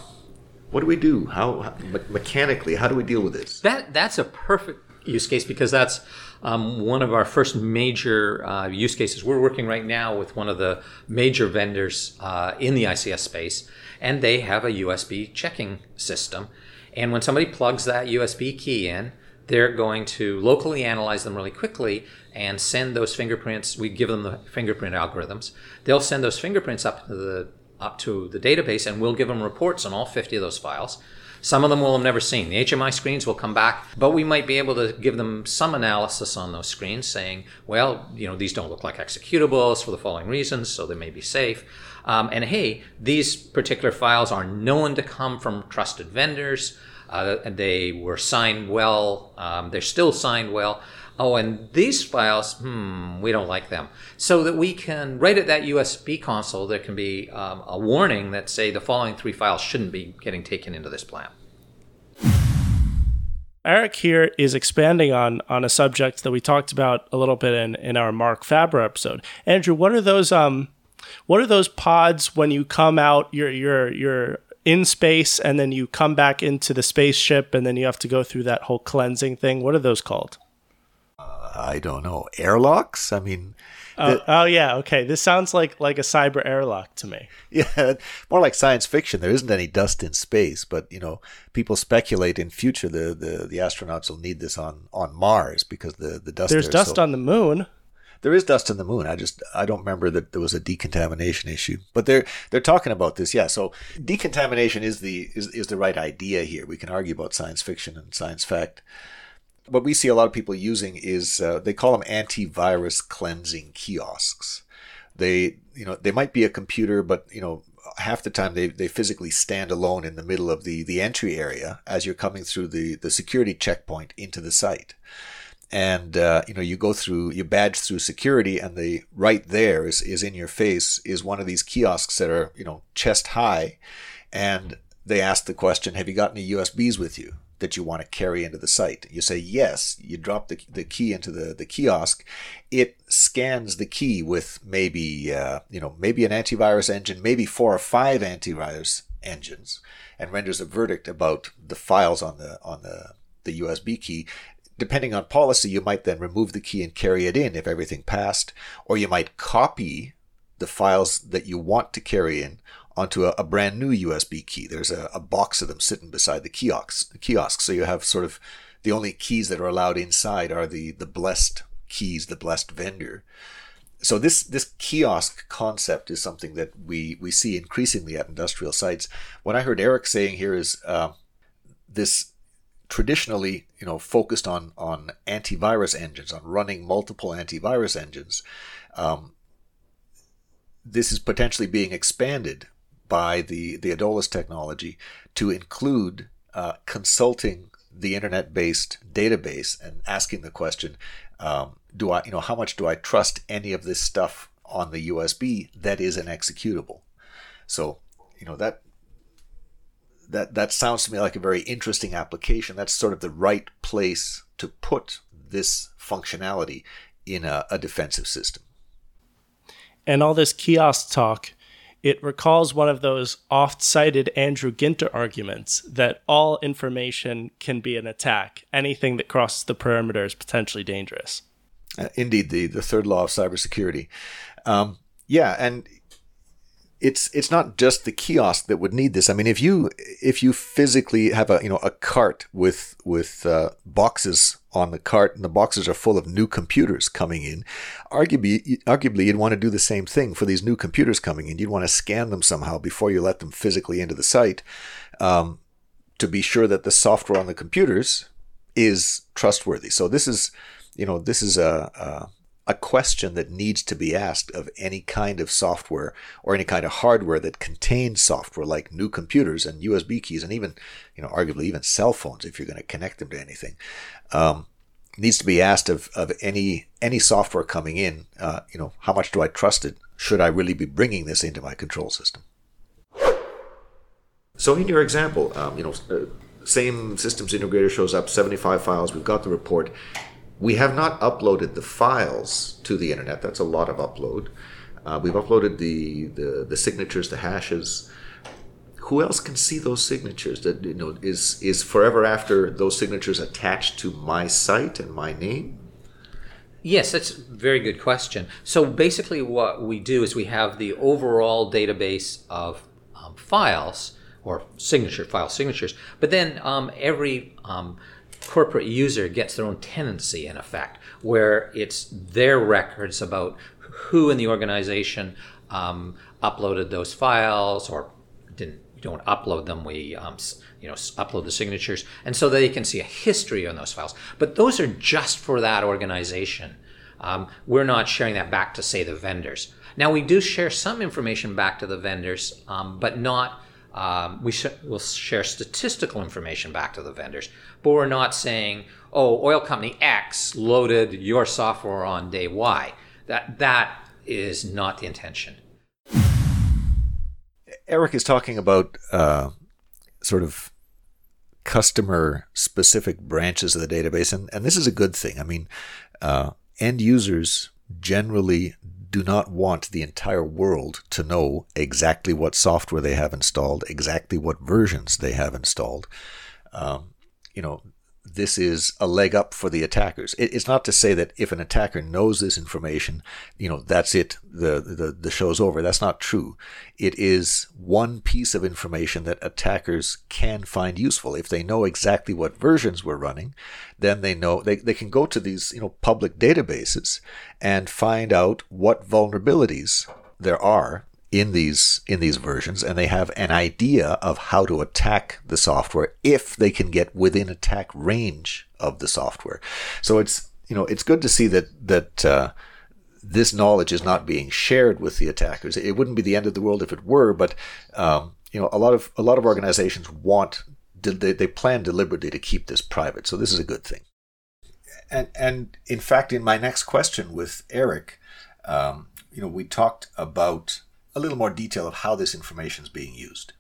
What do we do? How, how me- mechanically, how do we deal with this? That That's a perfect use case because that's um, one of our first major uh, use cases. We're working right now with one of the major vendors uh, in the I C S space, and they have a U S B checking system. And when somebody plugs that U S B key in, they're going to locally analyze them really quickly and send those fingerprints. We give them the fingerprint algorithms. They'll send those fingerprints up to the up to the database, and we'll give them reports on all fifty of those files. Some of them we'll have never seen. The H M I screens will come back, but we might be able to give them some analysis on those screens saying, well, you know, these don't look like executables for the following reasons, so they may be safe. Um, and hey, these particular files are known to come from trusted vendors. Uh, they were signed well. Um, they're still signed well. Oh, and these files, hmm, we don't like them. So that we can, right at that U S B console, there can be um, a warning that say the following three files shouldn't be getting taken into this plant. Eric here is expanding on on a subject that we talked about a little bit in, in our Mark Fabra episode. Andrew, what are those um, what are those pods when you come out, you're, you're, you're in space and then you come back into the spaceship and then you have to go through that whole cleansing thing? What are those called? I don't know. Airlocks? I mean... Oh, the, oh yeah. Okay. This sounds like, like a cyber airlock to me. Yeah. More like science fiction. There isn't any dust in space, but, you know, people speculate in future the, the, the astronauts will need this on, on Mars because the, the dust... There's there dust so, on the moon. There is dust on the moon. I just, I don't remember that there was a decontamination issue, but they're, they're talking about this. Yeah. So decontamination is the, is, is the right idea here. We can argue about science fiction and science fact. What we see a lot of people using is uh, they call them antivirus cleansing kiosks. They, you know, they might be a computer, but you know, half the time they, they physically stand alone in the middle of the, the entry area as you're coming through the, the security checkpoint into the site. And uh, you know, you go through, you badge through security, and the right there is is in your face is one of these kiosks that are, you know, chest high, and they ask the question, "Have you got any U S Bs with you that you want to carry into the site?" You say yes, you drop the, the key into the, the kiosk. It scans the key with maybe, uh, you know, maybe an antivirus engine, maybe four or five antivirus engines, and renders a verdict about the files on the, on the, the U S B key. Depending on policy, you might then remove the key and carry it in if everything passed, or you might copy the files that you want to carry in onto a, a brand new U S B key. There's a, a box of them sitting beside the kiosks, the kiosks. So you have sort of the only keys that are allowed inside are the, the blessed keys, the blessed vendor. So this, this kiosk concept is something that we, we see increasingly at industrial sites. What I heard Eric saying here is uh, this traditionally, you know, focused on, on antivirus engines, on running multiple antivirus engines. Um, this is potentially being expanded by the, the Adolus technology to include uh, consulting the internet-based database and asking the question, um, do I, you know, how much do I trust any of this stuff on the U S B that is an executable? So, you know, that that that sounds to me like a very interesting application. That's sort of the right place to put this functionality in a, a defensive system. And all this kiosk talk, it recalls one of those oft-cited Andrew Ginter arguments that all information can be an attack. Anything that crosses the perimeter is potentially dangerous. Uh, indeed, the, the third law of cybersecurity. Um, yeah, and it's it's not just the kiosk that would need this. I mean, if you if you physically have a you know a cart with with uh, boxes on the cart, and the boxes are full of new computers coming in, arguably, arguably you'd want to do the same thing for these new computers coming in. You'd want to scan them somehow before you let them physically into the site um, to be sure that the software on the computers is trustworthy. So this is, you know, this is a, a, a question that needs to be asked of any kind of software or any kind of hardware that contains software like new computers and U S B keys and even, you know, arguably even cell phones if you're going to connect them to anything. Um, needs to be asked of, of any any software coming in, uh, you know, how much do I trust it? Should I really be bringing this into my control system? So in your example, um, you know, uh, same systems integrator shows up, seventy-five files, we've got the report. We have not uploaded the files to the internet. That's a lot of upload. Uh, we've uploaded the, the, the signatures, the hashes. Who else can see those signatures? That you know is is Forever After those signatures attached to my site and my name? Yes, that's a very good question. So basically what we do is we have the overall database of uh, um, files or signature file signatures. But then um, every um, corporate user gets their own tenancy, in effect, where it's their records about who in the organization um, uploaded those files or didn't. Don't upload them. We, um, you know, upload the signatures, and so they can see a history on those files. But those are just for that organization. Um, we're not sharing that back to, say, the vendors. Now we do share some information back to the vendors, um, but not. Um, we sh- will share statistical information back to the vendors, but we're not saying, "Oh, oil company X loaded your software on day Y." That that is not the intention. Eric is talking about uh, sort of customer-specific branches of the database, and, and this is a good thing. I mean, uh, end users generally do not want the entire world to know exactly what software they have installed, exactly what versions they have installed. Um, you know, this is a leg up for the attackers. It, it's not to say that if an attacker knows this information, you know, that's it, the, the, the show's over. That's not true. It is one piece of information that attackers can find useful. If they know exactly what versions we're running, then they know they, they can go to these, you know, public databases and find out what vulnerabilities there are in these in these versions, and they have an idea of how to attack the software if they can get within attack range of the software. So it's, you know, it's good to see that that uh, this knowledge is not being shared with the attackers. It wouldn't be the end of the world if it were, but um, you know, a lot of a lot of organizations want they they plan deliberately to keep this private. So this is a good thing. And and in fact, in my next question with Eric, um, you know, we talked about a little more detail of how this information is being used.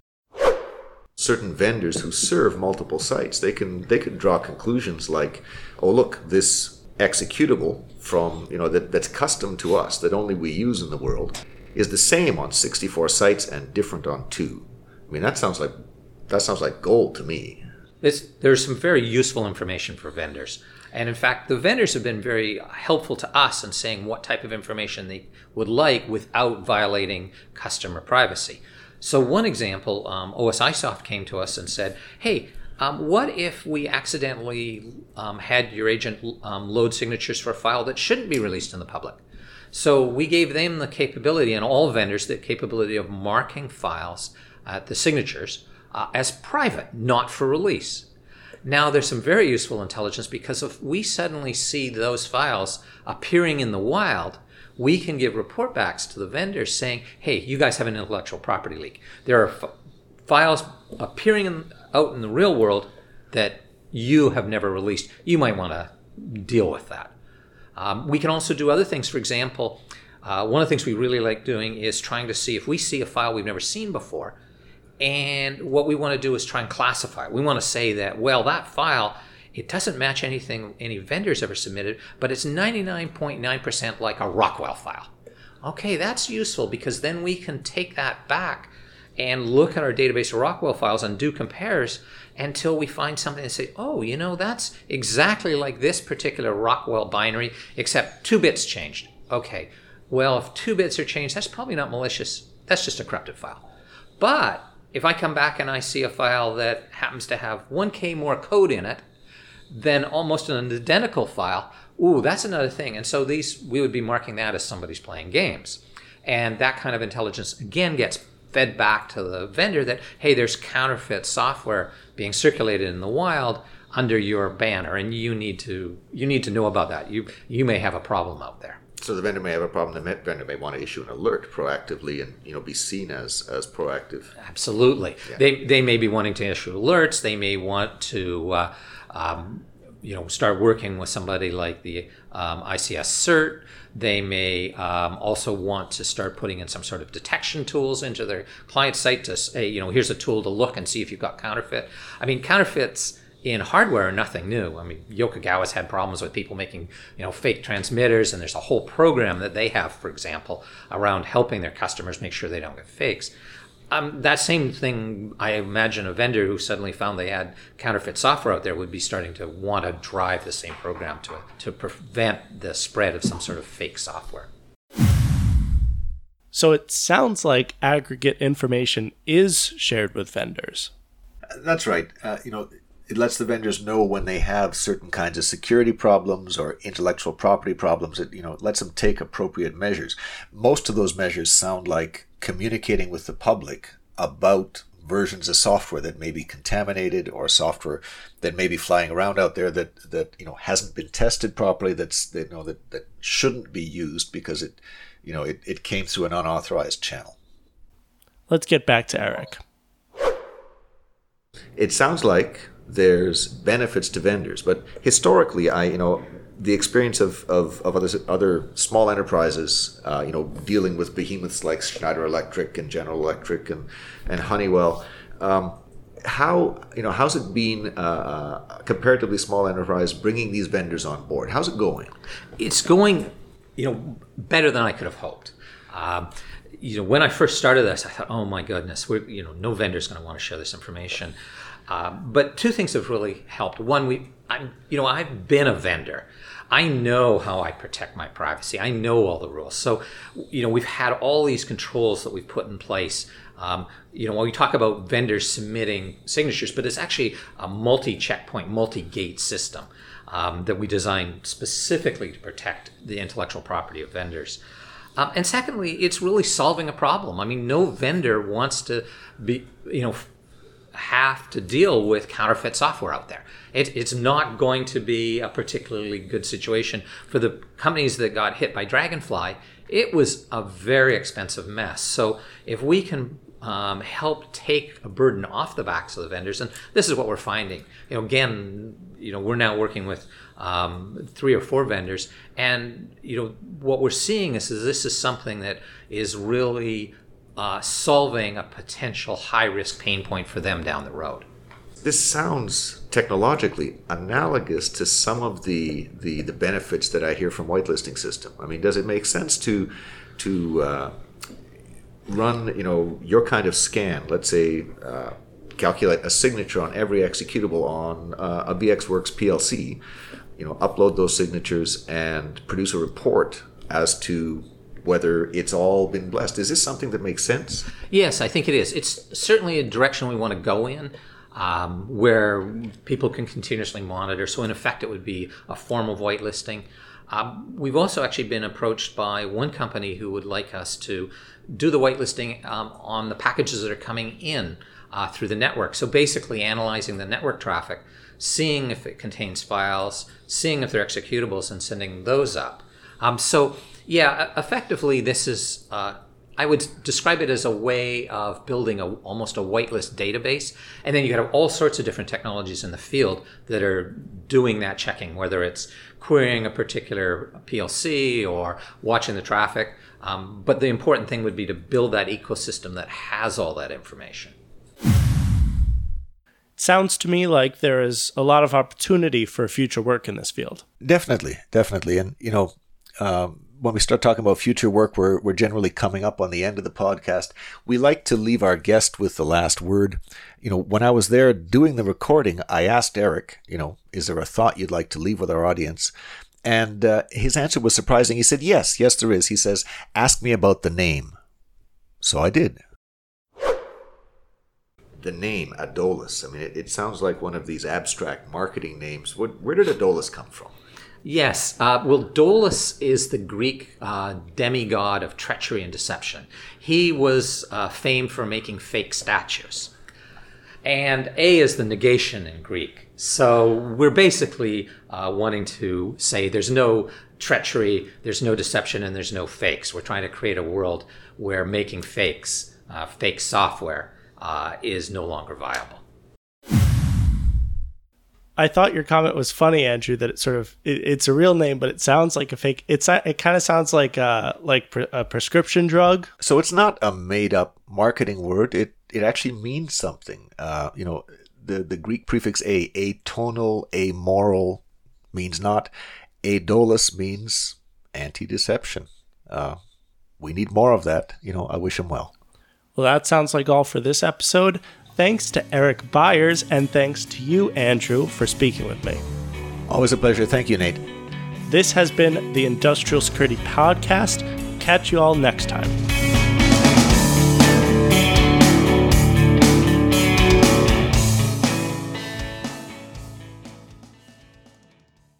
Certain vendors who serve multiple sites, they can they can draw conclusions like, oh look, this executable from, you know, that, that's custom to us, that only we use in the world, is the same on sixty-four sites and different on two. I mean, that sounds like that sounds like gold to me. It's, there's some very useful information for vendors. And in fact, the vendors have been very helpful to us in saying what type of information they would like without violating customer privacy. So one example, um, OSIsoft came to us and said, hey, um, what if we accidentally um, had your agent um, load signatures for a file that shouldn't be released in the public? So we gave them the capability, and all vendors, the capability of marking files, uh, the signatures, uh, as private, not for release. Now there's some very useful intelligence, because if we suddenly see those files appearing in the wild, we can give report backs to the vendors saying, hey, you guys have an intellectual property leak. There are f- files appearing in, out in the real world that you have never released. You might want to deal with that. Um, we can also do other things. For example, uh, one of the things we really like doing is trying to see if we see a file we've never seen before, and what we want to do is try and classify it. We want to say that, well, that file, it doesn't match anything any vendors ever submitted, but it's ninety-nine point nine percent like a Rockwell file. Okay, that's useful, because then we can take that back and look at our database of Rockwell files and do compares until we find something and say, oh, you know, that's exactly like this particular Rockwell binary, except two bits changed. Okay, well, if two bits are changed, that's probably not malicious. That's just a corrupted file. But if I come back and I see a file that happens to have one K more code in it than almost an identical file, ooh, that's another thing. And so these, we would be marking that as somebody's playing games. And that kind of intelligence, again, gets fed back to the vendor that, hey, there's counterfeit software being circulated in the wild under your banner, and you need to you need to know about that. You you may have a problem out there. So the vendor may have a problem. The vendor may want to issue an alert proactively, and, you know, be seen as as proactive. Absolutely, yeah. They they may be wanting to issue alerts. They may want to, uh, um, you know, start working with somebody like the um, I C S CERT. They may um, also want to start putting in some sort of detection tools into their client site to say, you know, here's a tool to look and see if you've got counterfeit. I mean, counterfeits in hardware are nothing new. I mean, Yokogawa's had problems with people making, you know, fake transmitters, and there's a whole program that they have, for example, around helping their customers make sure they don't get fakes. Um, that same thing, I imagine a vendor who suddenly found they had counterfeit software out there would be starting to want to drive the same program to to prevent the spread of some sort of fake software. So it sounds like aggregate information is shared with vendors. That's right. Uh, you know, it lets the vendors know when they have certain kinds of security problems or intellectual property problems. It, you know, it lets them take appropriate measures. Most of those measures sound like communicating with the public about versions of software that may be contaminated or software that may be flying around out there that, that you know hasn't been tested properly, that's that, you know, that, that shouldn't be used because it you know it, it came through an unauthorized channel. Let's get back to Eric. It sounds like there's benefits to vendors, but historically I you know the experience of, of, of other, other small enterprises, uh, you know, dealing with behemoths like Schneider Electric and General Electric and, and Honeywell, um, how, you know, how's it been uh, a comparatively small enterprise bringing these vendors on board? How's it going? It's going, you know, better than I could have hoped. Um, you know, when I first started this, I thought, oh my goodness, we're, you know, no vendor's going to want to share this information. Uh, but two things have really helped. One, we, I'm, you know, I've been a vendor. I know how I protect my privacy. I know all the rules. So, you know, we've had all these controls that we've put in place. Um, you know, when we talk about vendors submitting signatures, but it's actually a multi-checkpoint, multi-gate system um, that we designed specifically to protect the intellectual property of vendors. Um, and secondly, it's really solving a problem. I mean, no vendor wants to be, you know, have to deal with counterfeit software out there. It, it's not going to be a particularly good situation. For the companies that got hit by Dragonfly, it was a very expensive mess. So if we can um, help take a burden off the backs of the vendors, and this is what we're finding. You know, again, you know, we're now working with um, three or four vendors, and you know, what we're seeing is, is this is something that is really Uh, solving a potential high-risk pain point for them down the road. This sounds technologically analogous to some of the, the, the benefits that I hear from whitelisting system. I mean, does it make sense to to uh, run you know your kind of scan? Let's say uh, calculate a signature on every executable on uh, a VXWorks P L C. You know, upload those signatures and produce a report as to whether it's all been blessed. Is this something that makes sense? Yes, I think it is. It's certainly a direction we want to go in, um, where people can continuously monitor. So in effect, it would be a form of whitelisting. Um, we've also actually been approached by one company who would like us to do the whitelisting um, on the packages that are coming in uh, through the network. So basically analyzing the network traffic, seeing if it contains files, seeing if they're executables, and sending those up. Um, so yeah, effectively, this is, uh, I would describe it as a way of building a, almost a whitelist database. And then you have all sorts of different technologies in the field that are doing that checking, whether it's querying a particular P L C or watching the traffic. Um, but the important thing would be to build that ecosystem that has all that information. Sounds to me like there is a lot of opportunity for future work in this field. Definitely, definitely. And, you know, um, when we start talking about future work, we're, we're generally coming up on the end of the podcast. We like to leave our guest with the last word. You know, when I was there doing the recording, I asked Eric, you know, is there a thought you'd like to leave with our audience? And uh, his answer was surprising. He said, yes, yes, there is. He says, ask me about the name. So I did. The name, Adolus. I mean, it, it sounds like one of these abstract marketing names. What, where did Adolus come from? Yes. Uh, well, Dolus is the Greek uh, demigod of treachery and deception. He was uh, famed for making fake statues. And A is the negation in Greek. So we're basically uh, wanting to say there's no treachery, there's no deception, and there's no fakes. We're trying to create a world where making fakes, uh, fake software, uh, is no longer viable. I thought your comment was funny, Andrew, that it sort of, it, it's a real name, but it sounds like a fake. It's It kind of sounds like a, like pre, a prescription drug. So it's not a made-up marketing word. It it actually means something. Uh, you know, the, the Greek prefix a, atonal, amoral, means not. Adolus means anti-deception. Uh, we need more of that. You know, I wish him well. Well, that sounds like all for this episode. Thanks to Eric Byres, and thanks to you, Andrew, for speaking with me. Always a pleasure. Thank you, Nate. This has been the Industrial Security Podcast. Catch you all next time.